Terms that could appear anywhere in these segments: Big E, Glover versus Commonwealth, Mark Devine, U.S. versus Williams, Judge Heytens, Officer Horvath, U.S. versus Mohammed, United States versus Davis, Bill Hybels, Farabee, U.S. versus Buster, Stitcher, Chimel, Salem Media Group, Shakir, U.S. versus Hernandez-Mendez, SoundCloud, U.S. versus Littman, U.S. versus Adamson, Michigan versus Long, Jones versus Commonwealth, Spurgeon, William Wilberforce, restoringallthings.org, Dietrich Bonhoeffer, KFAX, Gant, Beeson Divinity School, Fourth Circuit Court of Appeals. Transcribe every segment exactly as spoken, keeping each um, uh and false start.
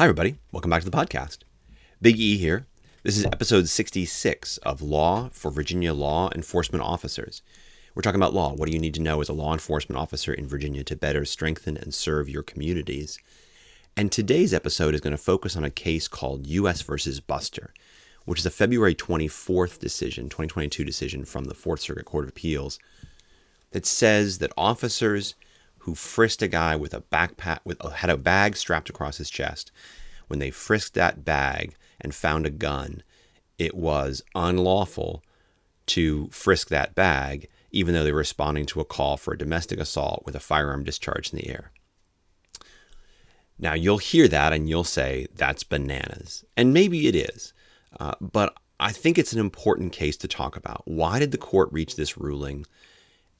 Hi, everybody. Welcome back to the podcast. Big E here. This is episode sixty-six of Law for Virginia Law Enforcement Officers. We're talking about law. What do you need to know as a law enforcement officer in Virginia to better strengthen and serve your communities? And today's episode is going to focus on a case called U S versus Buster, which is a February twenty-fourth decision, twenty twenty-two decision from the Fourth Circuit Court of Appeals that says that officers who frisked a guy with a backpack, with had a bag strapped across his chest. When they frisked that bag and found a gun, it was unlawful to frisk that bag, even though they were responding to a call for a domestic assault with a firearm discharged in the air. Now, you'll hear that and you'll say, that's bananas. And maybe it is, uh, but I think it's an important case to talk about. Why did the court reach this ruling?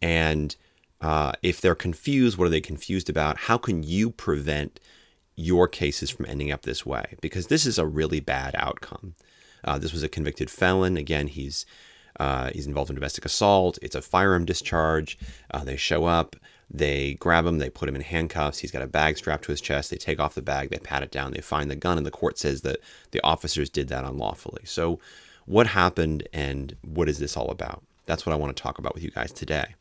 And Uh, if they're confused, what are they confused about? How can you prevent your cases from ending up this way? Because this is a really bad outcome. Uh, this was a convicted felon. Again, he's uh, he's involved in domestic assault. It's a firearm discharge. Uh, they show up. They grab him. They put him in handcuffs. He's got a bag strapped to his chest. They take off the bag. They pat it down. They find the gun. And the court says that the officers did that unlawfully. So what happened and what is this all about? That's what I want to talk about with you guys today.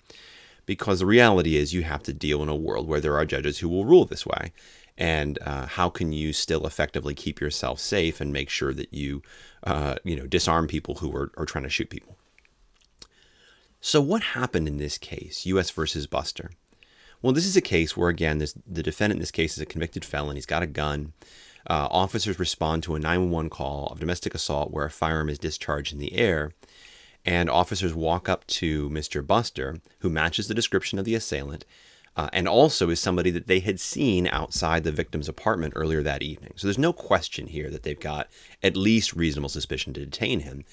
Because the reality is you have to deal in a world where there are judges who will rule this way. And uh, how can you still effectively keep yourself safe and make sure that you, uh, you know, disarm people who are, are trying to shoot people? So what happened in this case, U S versus Buster? Well, this is a case where, again, this, the defendant in this case is a convicted felon. He's got a gun. Uh, officers respond to a nine one one call of domestic assault where a firearm is discharged in the air. And officers walk up to Mister Buster, who matches the description of the assailant, uh, and also is somebody that they had seen outside the victim's apartment earlier that evening. So there's no question here that they've got at least reasonable suspicion to detain him.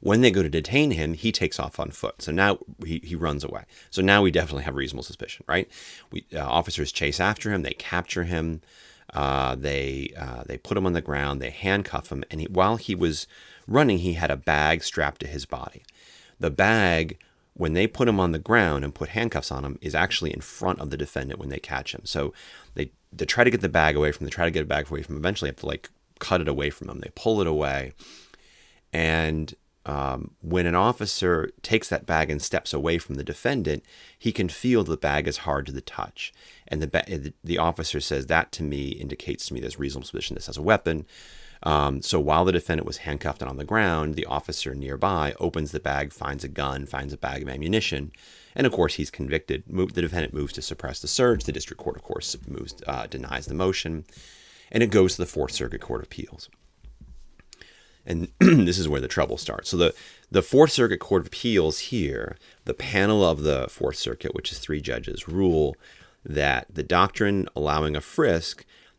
When they go to detain him, he takes off on foot. So now he, he runs away. So now we definitely have reasonable suspicion, right? We, uh, officers chase after him. They capture him. Uh, they uh, they put him on the ground. They handcuff him. And he, while he was running, he had a bag strapped to his body. The bag, when they put him on the ground and put handcuffs on him, is actually in front of the defendant when they catch him. So they, they try to get the bag away from him. They try to get the bag away from him. Eventually, have to like cut it away from him. They pull it away. And um, when an officer takes that bag and steps away from the defendant, he can feel the bag is hard to the touch. And the ba- the officer says, that to me indicates to me there's reasonable suspicion this has a weapon. Um, so while the defendant was handcuffed and on the ground, the officer nearby opens the bag, finds a gun, finds a bag of ammunition. And of course, he's convicted. Move, the defendant moves to suppress the search. The district court, of course, moves, uh, denies the motion. And it goes to the Fourth Circuit Court of Appeals. And this is where the trouble starts. So the, the Fourth Circuit Court of Appeals here, the panel of the Fourth Circuit, which is three judges, rule that the doctrine allowing a frisk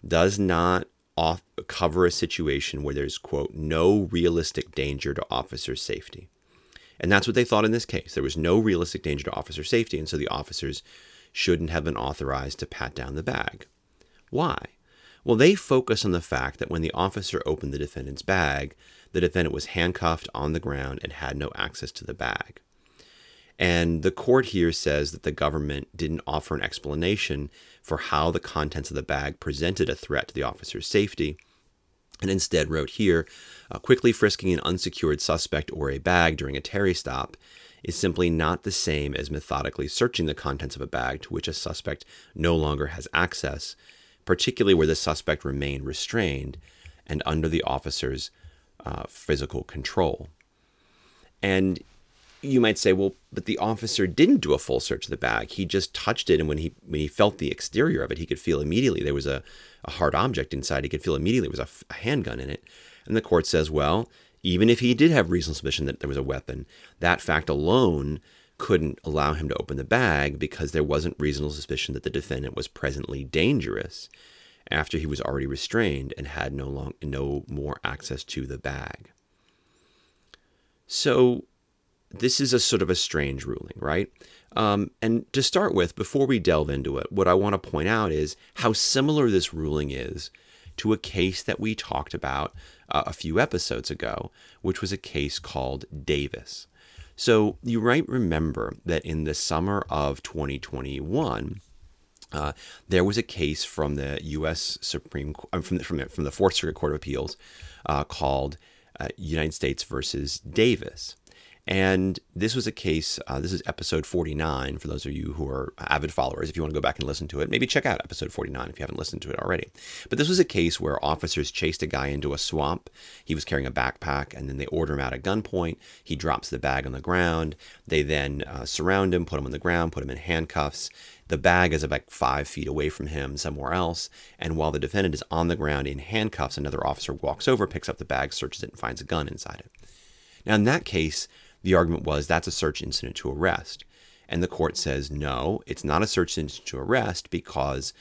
does not Off, cover a situation where there's, quote, no realistic danger to officer safety. And that's what they thought in this case. There was no realistic danger to officer safety, and so the officers shouldn't have been authorized to pat down the bag. Why? Well, they focus on the fact that when the officer opened the defendant's bag, the defendant was handcuffed on the ground and had no access to the bag. And the court here says that the government didn't offer an explanation for how the contents of the bag presented a threat to the officer's safety, and instead wrote here, uh, quickly frisking an unsecured suspect or a bag during a Terry stop is simply not the same as methodically searching the contents of a bag to which a suspect no longer has access, particularly where the suspect remained restrained and under the officer's uh, physical control. And you might say, well, but the officer didn't do a full search of the bag. He just touched it. And when he when he felt the exterior of it, he could feel immediately there was a, a hard object inside. He could feel immediately there was a, a handgun in it. And the court says, well, even if he did have reasonable suspicion that there was a weapon, that fact alone couldn't allow him to open the bag because there wasn't reasonable suspicion that the defendant was presently dangerous after he was already restrained and had no long, no more access to the bag. So this is a sort of a strange ruling, right? Um, and to start with, before we delve into it, what I want to point out is how similar this ruling is to a case that we talked about uh, a few episodes ago, which was a case called Davis. So you might remember that in the summer of twenty twenty-one, Uh, there was a case from the U S Supreme uh, from the, from, the, from the Fourth Circuit Court of Appeals uh, called uh, United States versus Davis. And this was a case, uh, this is episode forty-nine, for those of you who are avid followers. If you want to go back and listen to it, maybe check out episode forty-nine if you haven't listened to it already. But this was a case where officers chased a guy into a swamp. He was carrying a backpack, and then they order him out at gunpoint. He drops the bag on the ground. They then uh, surround him, put him on the ground, put him in handcuffs. The bag is about five feet away from him somewhere else. And while the defendant is on the ground in handcuffs, another officer walks over, picks up the bag, searches it, and finds a gun inside it. Now, in that case, the argument was that's a search incident to arrest. And the court says, no, it's not a search incident to arrest because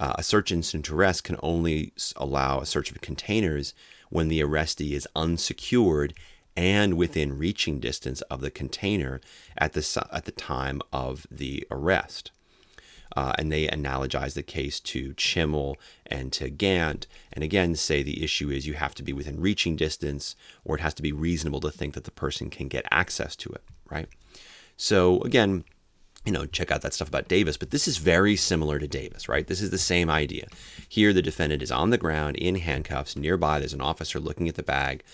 uh, a search incident to arrest can only allow a search of containers when the arrestee is unsecured and within reaching distance of the container at the, at the time of the arrest. Uh, and they analogize the case to Chimel and to Gant, and again say the issue is you have to be within reaching distance, or it has to be reasonable to think that the person can get access to it, right? So again, you know, check out that stuff about Davis, but this is very similar to Davis, right? This is the same idea. Here, the defendant is on the ground in handcuffs. Nearby, there's an officer looking at the bag,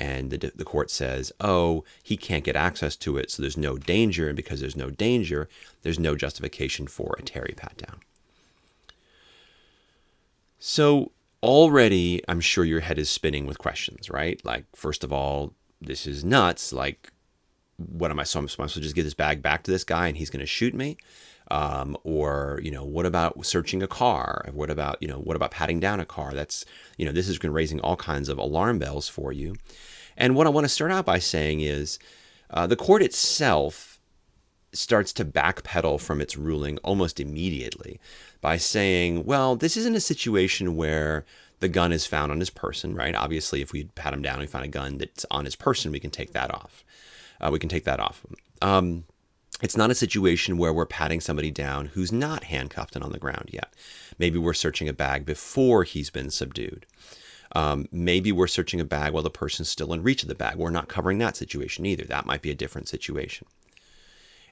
and the, the court says, oh, he can't get access to it, so there's no danger, and because there's no danger, there's no justification for a Terry pat-down. So already, I'm sure your head is spinning with questions, right? Like, first of all, this is nuts, like, what am I, so I'm supposed to just give this bag back to this guy and he's going to shoot me? Um, or, you know, what about searching a car? What about, you know, what about patting down a car? That's, you know, this has been raising all kinds of alarm bells for you. And what I want to start out by saying is uh, the court itself starts to backpedal from its ruling almost immediately by saying, well, this isn't a situation where the gun is found on his person, right? Obviously, if we pat him down and we find a gun that's on his person, we can take that off. Uh, we can take that off. Um, it's not a situation where we're patting somebody down who's not handcuffed and on the ground yet. Maybe we're searching a bag before he's been subdued. Um, maybe we're searching a bag while the person's still in reach of the bag. We're not covering that situation either. That might be a different situation.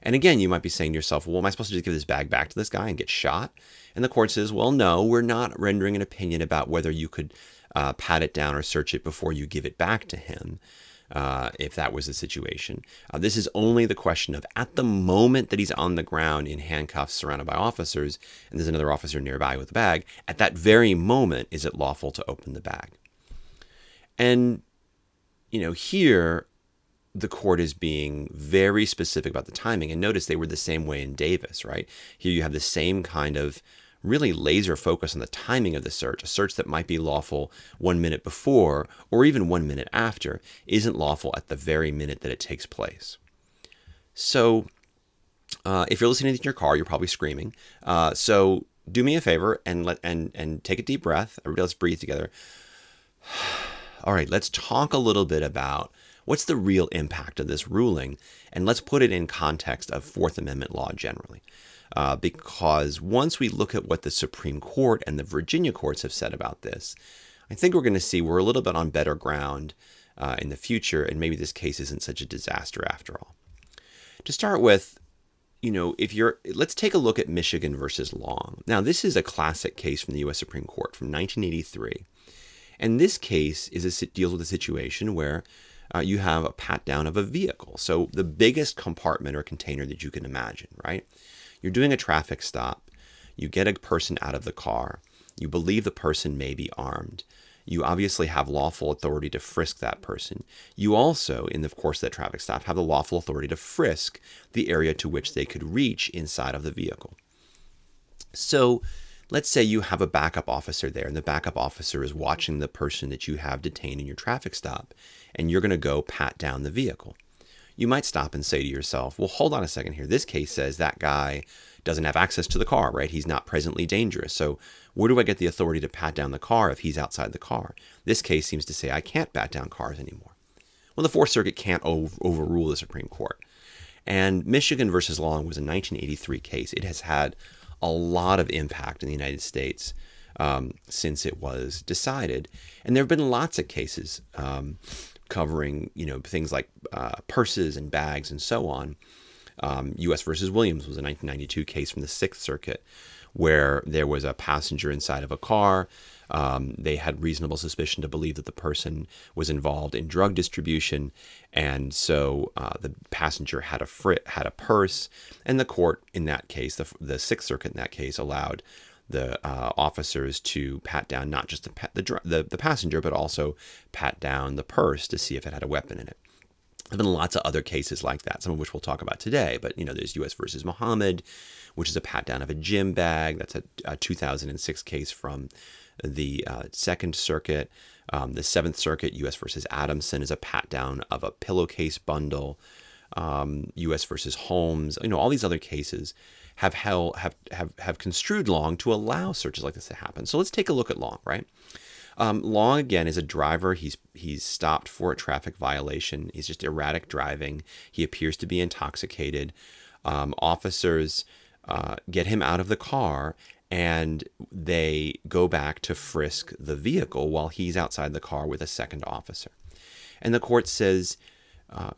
And again, you might be saying to yourself, well, am I supposed to just give this bag back to this guy and get shot? And the court says, well, no, we're not rendering an opinion about whether you could uh, pat it down or search it before you give it back to him. Uh, if that was the situation. Uh, this is only the question of at the moment that he's on the ground in handcuffs surrounded by officers, and there's another officer nearby with a bag, at that very moment, is it lawful to open the bag? And, you know, here, the court is being very specific about the timing. And notice they were the same way in Davis, right? Here you have the same kind of really laser focus on the timing of the search. A search that might be lawful one minute before or even one minute after isn't lawful at the very minute that it takes place. So uh, if you're listening in your car, you're probably screaming. Uh, so do me a favor and let and and take a deep breath. Everybody, let's breathe together. All right, let's talk a little bit about what's the real impact of this ruling, and let's put it in context of Fourth Amendment law generally. Uh, because once we look at what the Supreme Court and the Virginia courts have said about this, I think we're going to see we're a little bit on better ground uh, in the future, and maybe this case isn't such a disaster after all. To start with, you know, if you're, let's take a look at Michigan versus Long. Now, this is a classic case from the U S Supreme Court from nineteen eighty-three, and this case is a, deals with a situation where uh, you have a pat-down of a vehicle, so the biggest compartment or container that you can imagine, right? You're doing a traffic stop, you get a person out of the car, you believe the person may be armed, you obviously have lawful authority to frisk that person. You also, in the course of that traffic stop, have the lawful authority to frisk the area to which they could reach inside of the vehicle. So let's say you have a backup officer there, and the backup officer is watching the person that you have detained in your traffic stop, and you're going to go pat down the vehicle. You might stop and say to yourself, well, hold on a second here. This case says that guy doesn't have access to the car, right? He's not presently dangerous. So where do I get the authority to pat down the car if he's outside the car? This case seems to say I can't pat down cars anymore. Well, the Fourth Circuit can't over- overrule the Supreme Court. And Michigan versus Long was a nineteen eighty-three case. It has had a lot of impact in the United States um, since it was decided. And there have been lots of cases um covering, you know, things like uh, purses and bags and so on. Um, U S versus Williams was a nineteen ninety-two case from the Sixth Circuit where there was a passenger inside of a car. Um, they had reasonable suspicion to believe that the person was involved in drug distribution, and so uh, the passenger had a fr- had a purse, and the court in that case, the, the Sixth Circuit in that case, allowed the uh, officers to pat down not just the, pa- the, dr- the the passenger, but also pat down the purse to see if it had a weapon in it. There have been lots of other cases like that, some of which we'll talk about today, but you know, there's U S versus Mohammed, which is a pat down of a gym bag. That's a, a two thousand six case from the uh, Second Circuit. Um, the Seventh Circuit, U S versus Adamson, is a pat-down of a pillowcase bundle. Um, U S versus Holmes, you know, all these other cases have held, have, have have construed Long to allow searches like this to happen. So let's take a look at Long, right? Um, Long, again, is a driver. He's he's stopped for a traffic violation. He's just erratic driving. He appears to be intoxicated. Um, officers uh, get him out of the car, and they go back to frisk the vehicle while he's outside the car with a second officer. And the court says uh,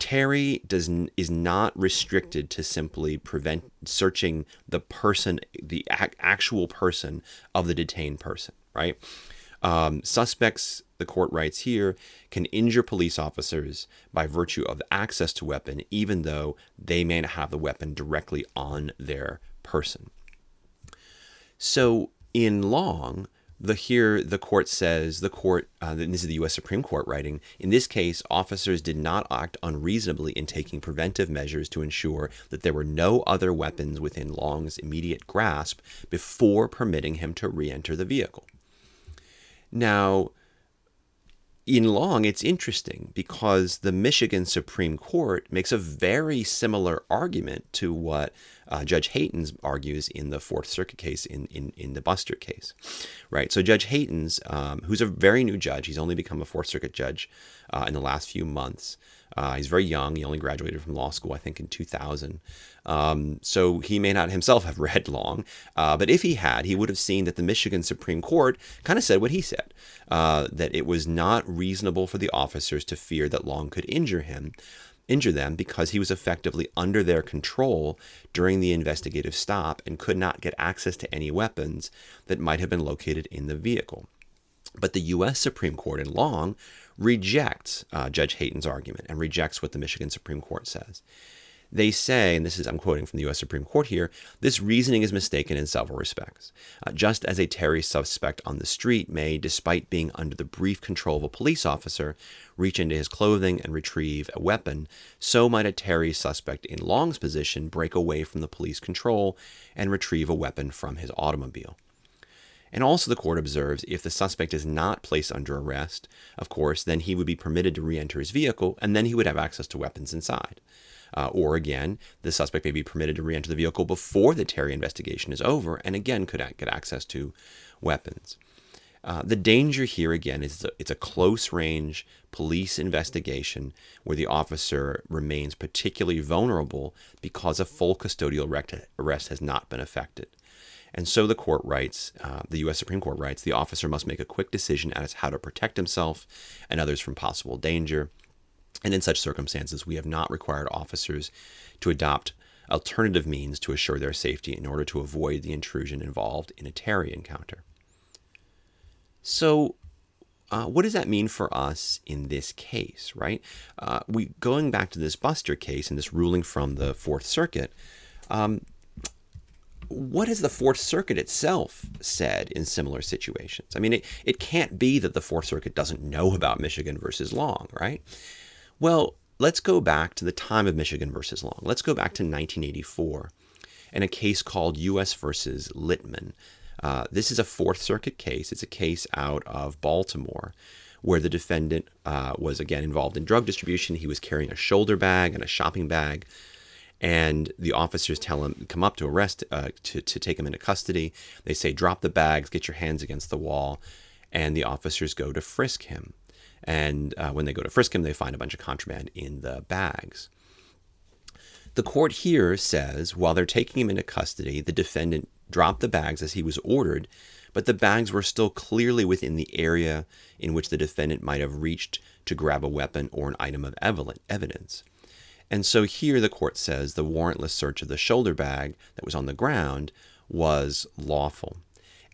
Terry does n- is not restricted to simply prevent searching the person, the ac- actual person of the detained person, right? Um, suspects, the court writes here, can injure police officers by virtue of access to weapon, even though they may not have the weapon directly on their person. So in Long, the here the court says, the court, uh, and this is the U S Supreme Court writing, in this case, officers did not act unreasonably in taking preventive measures to ensure that there were no other weapons within Long's immediate grasp before permitting him to re-enter the vehicle. Now, in Long, it's interesting because the Michigan Supreme Court makes a very similar argument to what uh, Judge Heytens argues in the Fourth Circuit case in, in, in the Buster case, right? So Judge Heytens, um, who's a very new judge, he's only become a Fourth Circuit judge uh, in the last few months. Uh, he's very young. He only graduated from law school, I think, in two thousand. Um, so he may not himself have read Long, uh, but if he had, he would have seen that the Michigan Supreme Court kind of said what he said, uh, that it was not reasonable for the officers to fear that Long could injure him, injure them because he was effectively under their control during the investigative stop and could not get access to any weapons that might have been located in the vehicle. But the U S Supreme Court in Long rejects uh, Judge Heytens' argument and rejects what the Michigan Supreme Court says. They say, and this is, I'm quoting from the U S Supreme Court here, this reasoning is mistaken in several respects. Uh, just as a Terry suspect on the street may, despite being under the brief control of a police officer, reach into his clothing and retrieve a weapon, so might a Terry suspect in Long's position break away from the police control and retrieve a weapon from his automobile. And also the court observes if the suspect is not placed under arrest, of course, then he would be permitted to re-enter his vehicle and then he would have access to weapons inside. Uh, or again, the suspect may be permitted to re-enter the vehicle before the Terry investigation is over and again could get access to weapons. Uh, the danger here again is it's a close range police investigation where the officer remains particularly vulnerable because a full custodial arrest has not been effected. And so the court writes, uh, the U S Supreme Court writes, the officer must make a quick decision as to how to protect himself and others from possible danger. And in such circumstances, we have not required officers to adopt alternative means to assure their safety in order to avoid the intrusion involved in a Terry encounter. So uh, what does that mean for us in this case, right? Uh, we going back to this Buster case and this ruling from the Fourth Circuit, um, what has the Fourth Circuit itself said in similar situations? I mean, it, it can't be that the Fourth Circuit doesn't know about Michigan versus Long, right? Well, let's go back to the time of Michigan versus Long. Let's go back to nineteen eighty-four and a case called U S versus Littman. Uh, this is a Fourth Circuit case. It's a case out of Baltimore where the defendant uh, was, again, involved in drug distribution. He was carrying a shoulder bag and a shopping bag. And the officers tell him, come up to arrest, uh, to, to take him into custody. They say, drop the bags, get your hands against the wall. And the officers go to frisk him. And uh, when they go to frisk him, they find a bunch of contraband in the bags. The court here says, while they're taking him into custody, the defendant dropped the bags as he was ordered, but the bags were still clearly within the area in which the defendant might have reached to grab a weapon or an item of evidence. And so here the court says the warrantless search of the shoulder bag that was on the ground was lawful.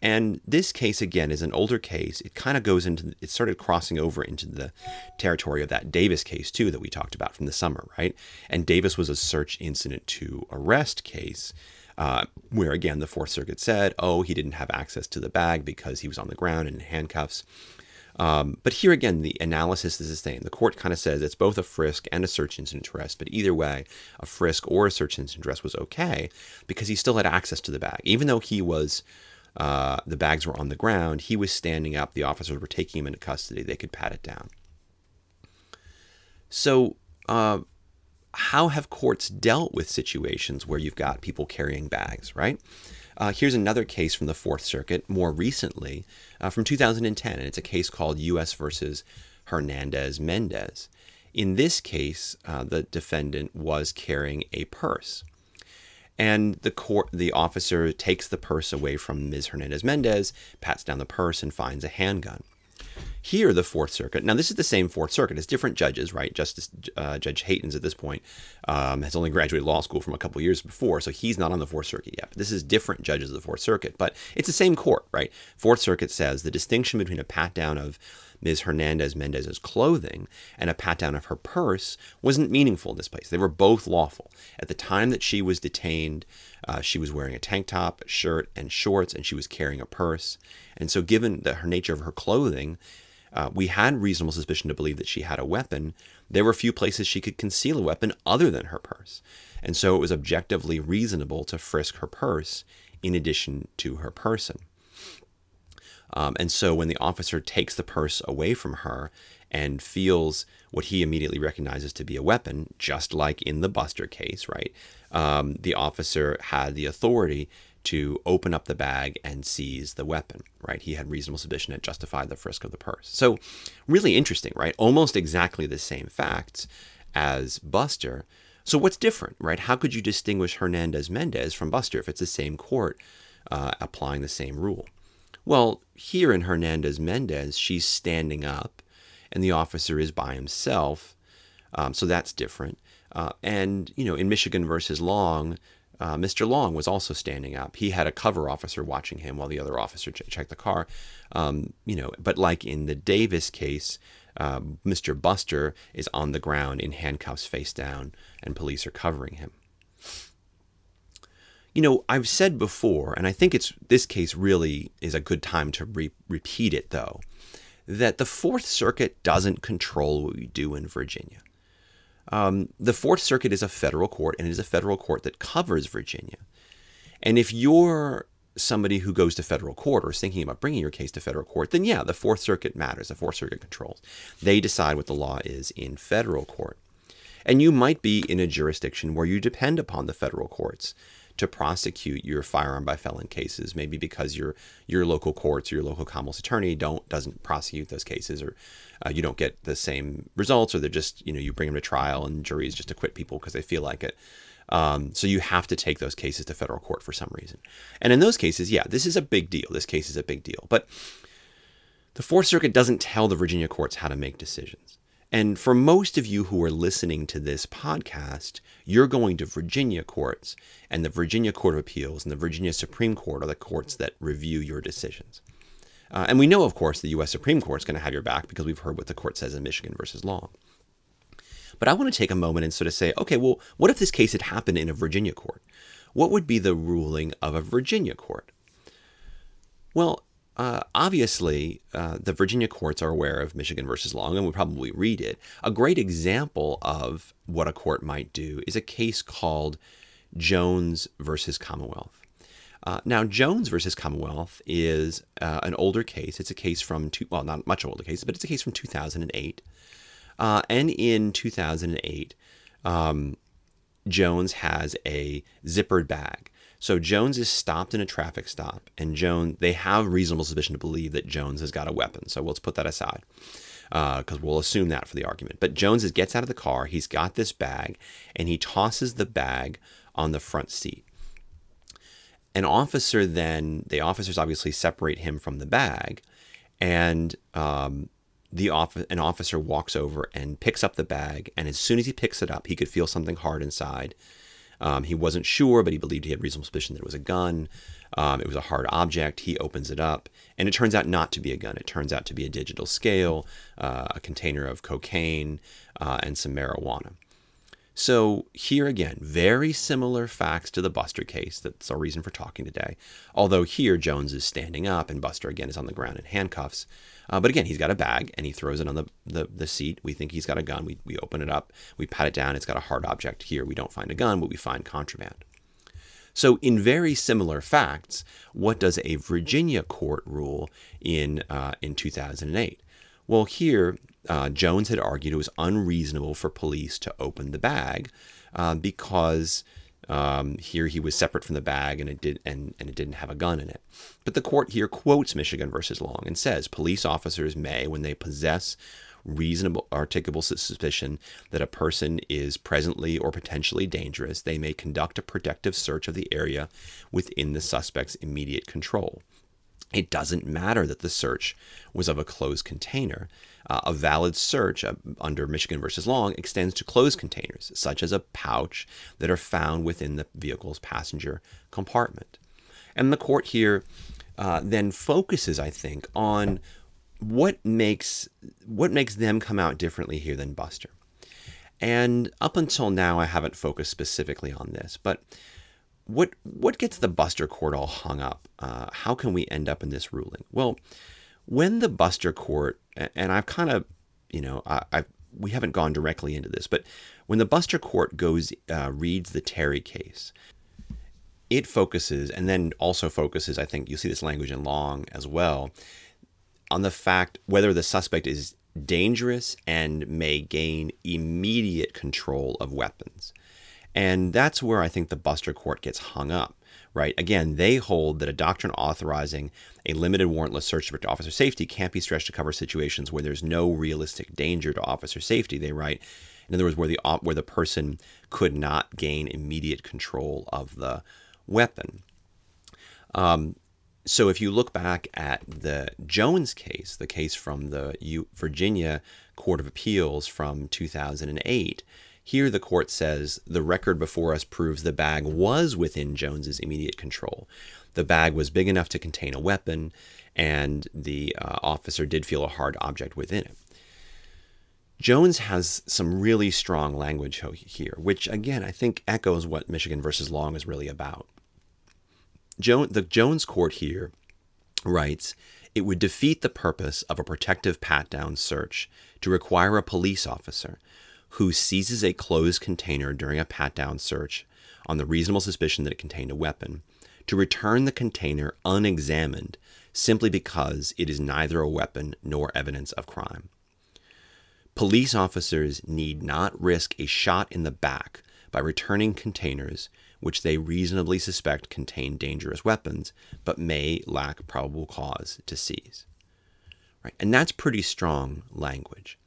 And this case, again, is an older case. It kind of goes into, it started crossing over into the territory of that Davis case, too, that we talked about from the summer, right? And Davis was a search incident to arrest case uh, where, again, the Fourth Circuit said, oh, he didn't have access to the bag because he was on the ground in handcuffs. Um, but here again, the analysis is the same. The court kind of says it's both a frisk and a search incident to arrest, but either way, a frisk or a search incident to arrest was okay because he still had access to the bag. Even though he was, uh, the bags were on the ground, he was standing up, the officers were taking him into custody, they could pat it down. So uh, how have courts dealt with situations where you've got people carrying bags, right? Uh, here's another case from the Fourth Circuit more recently uh, from two thousand ten, and it's a case called U S versus Hernandez-Mendez. In this case, uh, the defendant was carrying a purse, and the court, the officer takes the purse away from Miz Hernandez-Mendez, pats down the purse, and finds a handgun. Here, the Fourth Circuit, now this is the same Fourth Circuit, it's different judges, right? Justice uh, Judge Heytens at this point um, has only graduated law school from a couple years before, so he's not on the Fourth Circuit yet. But this is different judges of the Fourth Circuit, but it's the same court, right? Fourth Circuit says the distinction between a pat-down of Miz Hernandez-Mendez's clothing and a pat-down of her purse wasn't meaningful in this place. They were both lawful. At the time that she was detained, uh, she was wearing a tank top, a shirt, and shorts, and she was carrying a purse. And so given the her nature of her clothing, uh, we had reasonable suspicion to believe that she had a weapon. There were few places she could conceal a weapon other than her purse. And so it was objectively reasonable to frisk her purse in addition to her person. Um, and so when the officer takes the purse away from her and feels what he immediately recognizes to be a weapon, just like in the Buster case, right, um, the officer had the authority to open up the bag and seize the weapon, right? He had reasonable suspicion that justified the frisk of the purse. So really interesting, right? Almost exactly the same facts as Buster. So what's different, right? How could you distinguish Hernandez-Mendez from Buster if it's the same court uh, applying the same rule? Well, here in Hernandez-Mendez, she's standing up, and the officer is by himself, um, so that's different. Uh, and, you know, in Michigan versus Long, uh, Mister Long was also standing up. He had a cover officer watching him while the other officer ch- checked the car. Um, you know, but like in the Davis case, uh, Mister Buster is on the ground in handcuffs face down, and police are covering him. You know, I've said before, and I think it's this case really is a good time to re- repeat it, though, that the Fourth Circuit doesn't control what we do in Virginia. Um, the Fourth Circuit is a federal court, and it is a federal court that covers Virginia. And if you're somebody who goes to federal court or is thinking about bringing your case to federal court, then yeah, the Fourth Circuit matters. The Fourth Circuit controls. They decide what the law is in federal court. And you might be in a jurisdiction where you depend upon the federal courts to prosecute your firearm by felon cases, maybe because your your local courts, your local Commonwealth's attorney don't doesn't prosecute those cases, or uh, you don't get the same results, or they're just, you know, you bring them to trial and juries just acquit people because they feel like it. Um, so you have to take those cases to federal court for some reason. And in those cases, yeah, this is a big deal. This case is a big deal. But the Fourth Circuit doesn't tell the Virginia courts how to make decisions. And for most of you who are listening to this podcast, you're going to Virginia courts, and the Virginia Court of Appeals and the Virginia Supreme Court are the courts that review your decisions. Uh, and we know, of course, the U S Supreme Court is going to have your back because we've heard what the court says in Michigan versus Long. But I want to take a moment and sort of say, okay, well, what if this case had happened in a Virginia court? What would be the ruling of a Virginia court? Well, Uh, obviously, uh, the Virginia courts are aware of Michigan versus Long and would probably read it. A great example of what a court might do is a case called Jones versus Commonwealth. Uh, now, Jones versus Commonwealth is uh, an older case. It's a case from, two, well, not much older case, but it's a case from two thousand eight. Uh, and in two thousand eight, um, Jones has a zippered bag. So Jones is stopped in a traffic stop, and Jones, they have reasonable suspicion to believe that Jones has got a weapon. So let's put that aside because uh, we'll assume that for the argument. But Jones is, gets out of the car, he's got this bag, and he tosses the bag on the front seat. An officer then, the officers obviously separate him from the bag, and um, the off- an officer walks over and picks up the bag, and as soon as he picks it up, he could feel something hard inside. Um, he wasn't sure, but he believed he had reasonable suspicion that it was a gun. Um, it was a hard object. He opens it up, and it turns out not to be a gun. It turns out to be a digital scale, uh, a container of cocaine, uh, and some marijuana. So here again, very similar facts to the Buster case. That's our reason for talking today. Although here Jones is standing up and Buster again is on the ground in handcuffs. Uh, but again, he's got a bag and he throws it on the, the, the seat. We think he's got a gun. We, we open it up. We pat it down. It's got a hard object here. We don't find a gun, but we find contraband. So in very similar facts, what does a Virginia court rule in uh, in two thousand eight? Well, here, uh, Jones had argued it was unreasonable for police to open the bag uh, because um, here he was separate from the bag and it did and, and it didn't have a gun in it. But the court here quotes Michigan versus Long and says police officers may, when they possess reasonable, articulable suspicion that a person is presently or potentially dangerous, they may conduct a protective search of the area within the suspect's immediate control. It doesn't matter that the search was of a closed container. Uh, a valid search uh, under Michigan versus Long extends to closed containers, such as a pouch, that are found within the vehicle's passenger compartment. And the court here uh, then focuses, I think, on what makes what makes them come out differently here than Buster. And up until now, I haven't focused specifically on this, but What what gets the Buster court all hung up? Uh, how can we end up in this ruling? Well, when the Buster court, and I've kind of, you know, I, I we haven't gone directly into this, but when the Buster court goes, uh, reads the Terry case, it focuses, and then also focuses, I think you'll see this language in Long as well, on the fact whether the suspect is dangerous and may gain immediate control of weapons. And that's where I think the Buster court gets hung up, right? Again, they hold that a doctrine authorizing a limited warrantless search to protect officer safety can't be stretched to cover situations where there's no realistic danger to officer safety, they write. In other words, where the where the person could not gain immediate control of the weapon. Um, so if you look back at the Jones case, the case from the U- Virginia Court of Appeals from two thousand eight, here, the court says the record before us proves the bag was within Jones's immediate control. The bag was big enough to contain a weapon, and the uh, officer did feel a hard object within it. Jones has some really strong language here, which, again, I think echoes what Michigan versus Long is really about. Jones, the Jones court here writes, it would defeat the purpose of a protective pat-down search to require a police officer who seizes a closed container during a pat-down search on the reasonable suspicion that it contained a weapon, to return the container unexamined simply because it is neither a weapon nor evidence of crime. Police officers need not risk a shot in the back by returning containers which they reasonably suspect contain dangerous weapons, but may lack probable cause to seize. Right? And that's pretty strong language.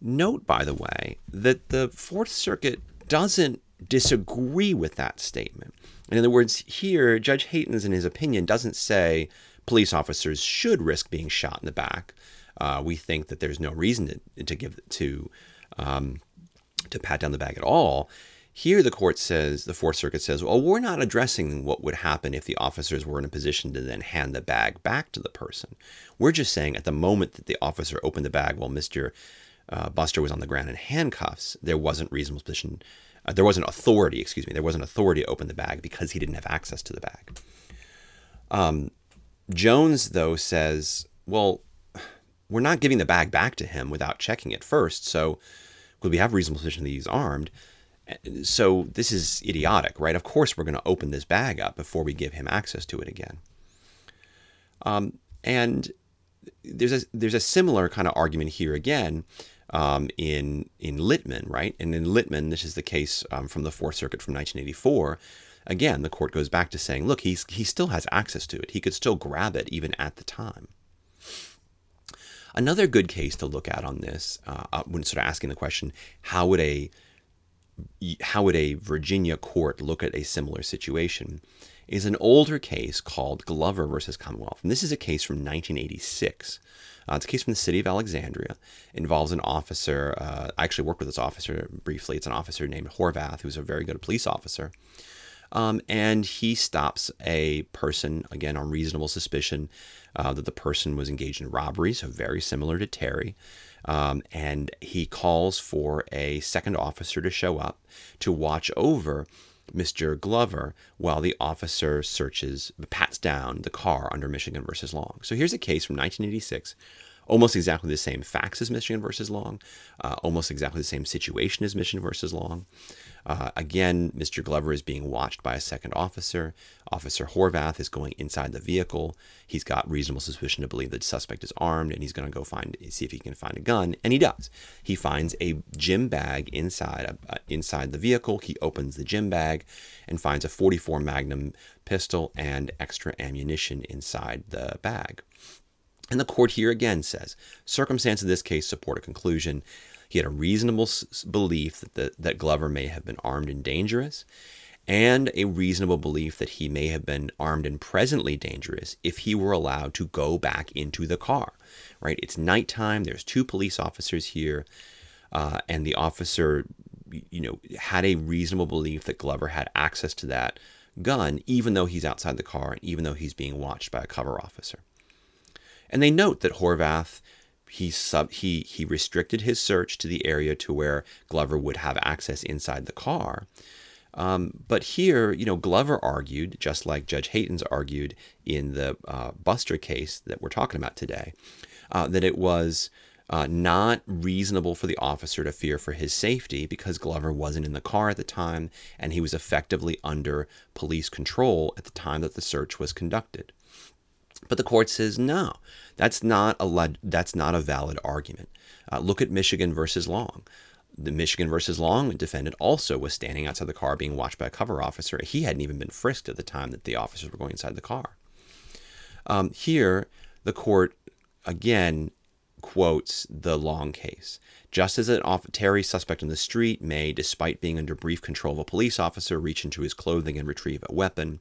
Note, by the way, that the Fourth Circuit doesn't disagree with that statement. And in other words, here, Judge Heytens, in his opinion, doesn't say police officers should risk being shot in the back. Uh, we think that there's no reason to, to give to um, to pat down the bag at all. Here, the court says, the Fourth Circuit says, well, we're not addressing what would happen if the officers were in a position to then hand the bag back to the person. We're just saying at the moment that the officer opened the bag while Mister Uh, Buster was on the ground in handcuffs, there wasn't reasonable suspicion, uh, there wasn't authority, excuse me, there wasn't authority to open the bag because he didn't have access to the bag. Um, Jones, though, says, well, we're not giving the bag back to him without checking it first, so could we have reasonable suspicion that he's armed? So this is idiotic, right? Of course we're going to open this bag up before we give him access to it again. Um, and there's a, there's a similar kind of argument here again, Um, in in Littman, right? And in Littman, this is the case um, from the Fourth Circuit from nineteen eighty-four. Again, the court goes back to saying, look, he's, he still has access to it. He could still grab it even at the time. Another good case to look at on this, uh, when sort of asking the question, how would a how would a Virginia court look at a similar situation, is an older case called Glover versus Commonwealth. And this is a case from nineteen eighty-six. Uh, it's a case from the city of Alexandria. It involves an officer. Uh, I actually worked with this officer briefly. It's an officer named Horvath, who's a very good police officer. Um, and he stops a person, again, on reasonable suspicion uh, that the person was engaged in robbery, so very similar to Terry. Um, and he calls for a second officer to show up to watch over Mister Glover while the officer searches, pats down the car under Michigan versus Long. So here's a case from nineteen eighty-six, almost exactly the same facts as Michigan versus Long, uh, almost exactly the same situation as Michigan versus Long. Uh, again, Mister Glover is being watched by a second officer. Officer Horvath is going inside the vehicle. He's got reasonable suspicion to believe that the suspect is armed, and he's going to go find, see if he can find a gun, and he does. He finds a gym bag inside uh, inside the vehicle. He opens the gym bag and finds a forty-four Magnum pistol and extra ammunition inside the bag. And the court here again says, circumstances of this case support a conclusion. He had a reasonable s- belief that, the, that Glover may have been armed and dangerous, and a reasonable belief that he may have been armed and presently dangerous if he were allowed to go back into the car, right? It's nighttime. There's two police officers here, uh, and the officer, you know, had a reasonable belief that Glover had access to that gun, even though he's outside the car and even though he's being watched by a cover officer. And they note that Horvath, He sub he he restricted his search to the area to where Glover would have access inside the car. Um, but here, you know, Glover argued, just like Judge Heytens argued in the uh, Buster case that we're talking about today, uh, that it was uh, not reasonable for the officer to fear for his safety because Glover wasn't in the car at the time, and he was effectively under police control at the time that the search was conducted. But the court says, no, that's not a, that's not a valid argument. Uh, look at Michigan versus Long. The Michigan versus Long defendant also was standing outside the car being watched by a cover officer. He hadn't even been frisked at the time that the officers were going inside the car. Um, here, the court, again, quotes the Long case. Just as an off- Terry suspect in the street may, despite being under brief control of a police officer, reach into his clothing and retrieve a weapon,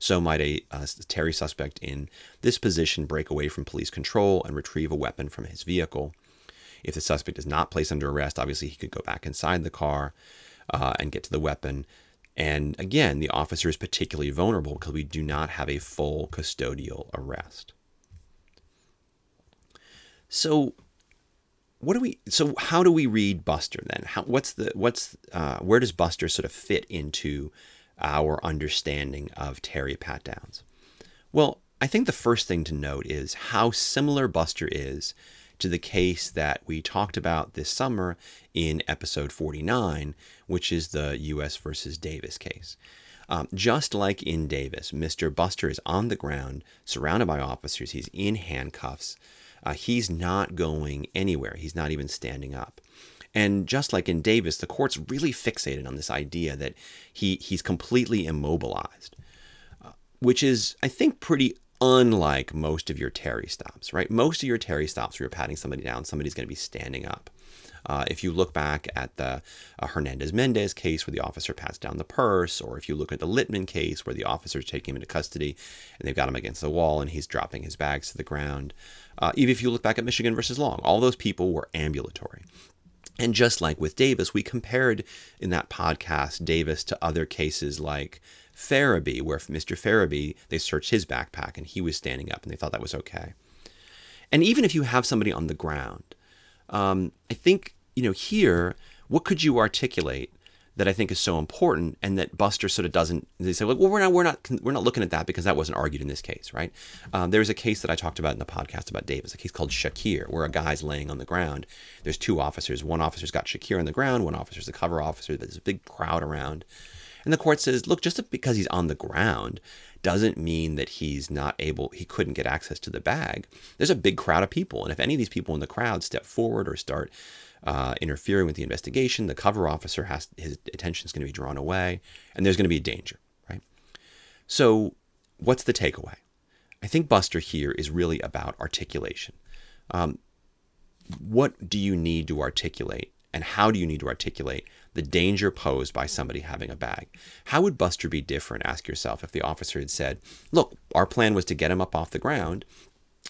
so might a uh, Terry suspect in this position break away from police control and retrieve a weapon from his vehicle. If the suspect is not placed under arrest, obviously he could go back inside the car uh, and get to the weapon. And again, the officer is particularly vulnerable because we do not have a full custodial arrest. So what do we? So how do we read Buster then? How, what's the what's uh, where does Buster sort of fit into our understanding of Terry pat-downs? Well, I think the first thing to note is how similar Buster is to the case that we talked about this summer in episode forty-nine, which is the U S versus Davis case. Um, just like in Davis, Mister Buster is on the ground, surrounded by officers. He's in handcuffs. Uh, he's not going anywhere. He's not even standing up. And just like in Davis, the court's really fixated on this idea that he he's completely immobilized, uh, which is, I think, pretty unlike most of your Terry stops, right? Most of your Terry stops where you're patting somebody down, somebody's going to be standing up. Uh, if you look back at the uh, Hernandez-Mendez case where the officer pats down the purse, or if you look at the Littman case where the officer's taking him into custody and they've got him against the wall and he's dropping his bags to the ground. Uh, even if you look back at Michigan versus Long, all those people were ambulatory. And just like with Davis, we compared in that podcast Davis to other cases like Farabee, where Mister Farabee, they searched his backpack and he was standing up and they thought that was okay. And even if you have somebody on the ground, um, I think, you know, here, what could you articulate that I think is so important, and that Buster sort of doesn't? They say, well, we're not, we're not, we're not looking at that because that wasn't argued in this case, right? Um, there's a case that I talked about in the podcast about Davis, a case called Shakir, where a guy's laying on the ground. There's two officers. One officer's got Shakir on the ground. One officer's the cover officer. There's a big crowd around, and the court says, look, just because he's on the ground doesn't mean that he's not able, he couldn't get access to the bag. There's a big crowd of people, and if any of these people in the crowd step forward or start Uh, interfering with the investigation, the cover officer has, his attention is going to be drawn away, and there's going to be a danger, right? So what's the takeaway? I think Buster here is really about articulation. Um, what do you need to articulate, and how do you need to articulate the danger posed by somebody having a bag? How would Buster be different, ask yourself, if the officer had said, look, our plan was to get him up off the ground,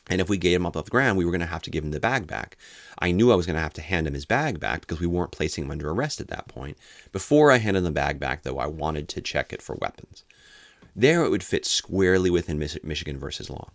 And if we get him up off the ground, we were going to have to give him the bag back. I knew I was going to have to hand him his bag back because we weren't placing him under arrest at that point. Before I handed him the bag back, though, I wanted to check it for weapons. There it would fit squarely within Michigan versus Long.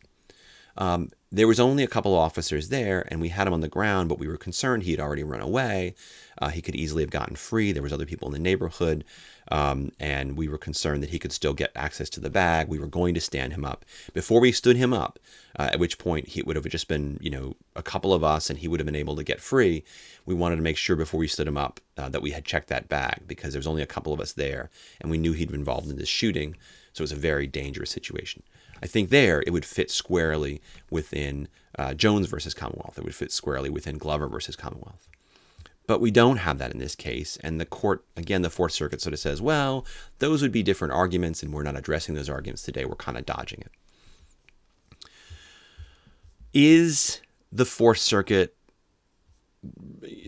Um, there was only a couple of officers there, and we had him on the ground, but we were concerned he had already run away. Uh, he could easily have gotten free. There was other people in the neighborhood, um, and we were concerned that he could still get access to the bag. We were going to stand him up. Before we stood him up, uh, at which point he would have just been, you know, a couple of us, and he would have been able to get free. We wanted to make sure before we stood him up uh, that we had checked that bag, because there was only a couple of us there, and we knew he'd been involved in this shooting, so it was a very dangerous situation. I think there it would fit squarely within uh, Jones versus Commonwealth. It would fit squarely within Glover versus Commonwealth. But we don't have that in this case. And the court, again, the Fourth Circuit sort of says, well, those would be different arguments, and we're not addressing those arguments today. We're kind of dodging it. Is the Fourth Circuit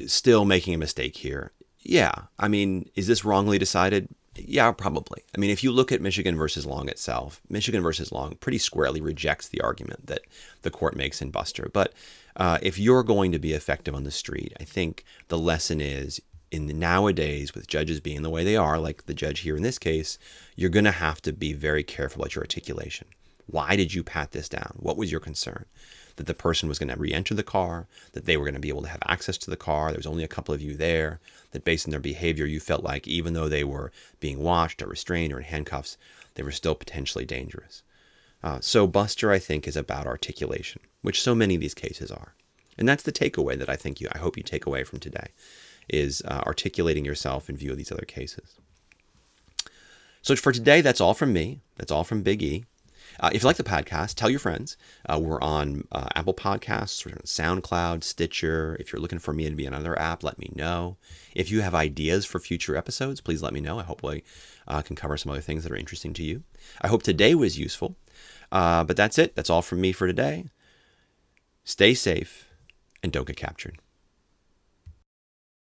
still making a mistake here? Yeah. I mean, is this wrongly decided? Yeah, probably. I mean, if you look at Michigan versus Long itself, Michigan versus Long pretty squarely rejects the argument that the court makes in Buster. But uh, if you're going to be effective on the street, I think the lesson is, in the, nowadays, with judges being the way they are, like the judge here in this case, you're going to have to be very careful at your articulation. Why did you pat this down? What was your concern? That the person was going to re-enter the car, that they were going to be able to have access to the car, there was only a couple of you there, that based on their behavior, you felt like even though they were being watched or restrained or in handcuffs, they were still potentially dangerous. Uh, so Buster, I think, is about articulation, which so many of these cases are. And that's the takeaway that I think you, I hope you take away from today, is uh, articulating yourself in view of these other cases. So for today, that's all from me. That's all from Big E. Uh, if you like the podcast, tell your friends. Uh, we're on uh, Apple Podcasts, we're on SoundCloud, Stitcher. If you're looking for me to be on another app, let me know. If you have ideas for future episodes, please let me know. I hope I uh, can cover some other things that are interesting to you. I hope today was useful. Uh, but that's it. That's all from me for today. Stay safe and don't get captured.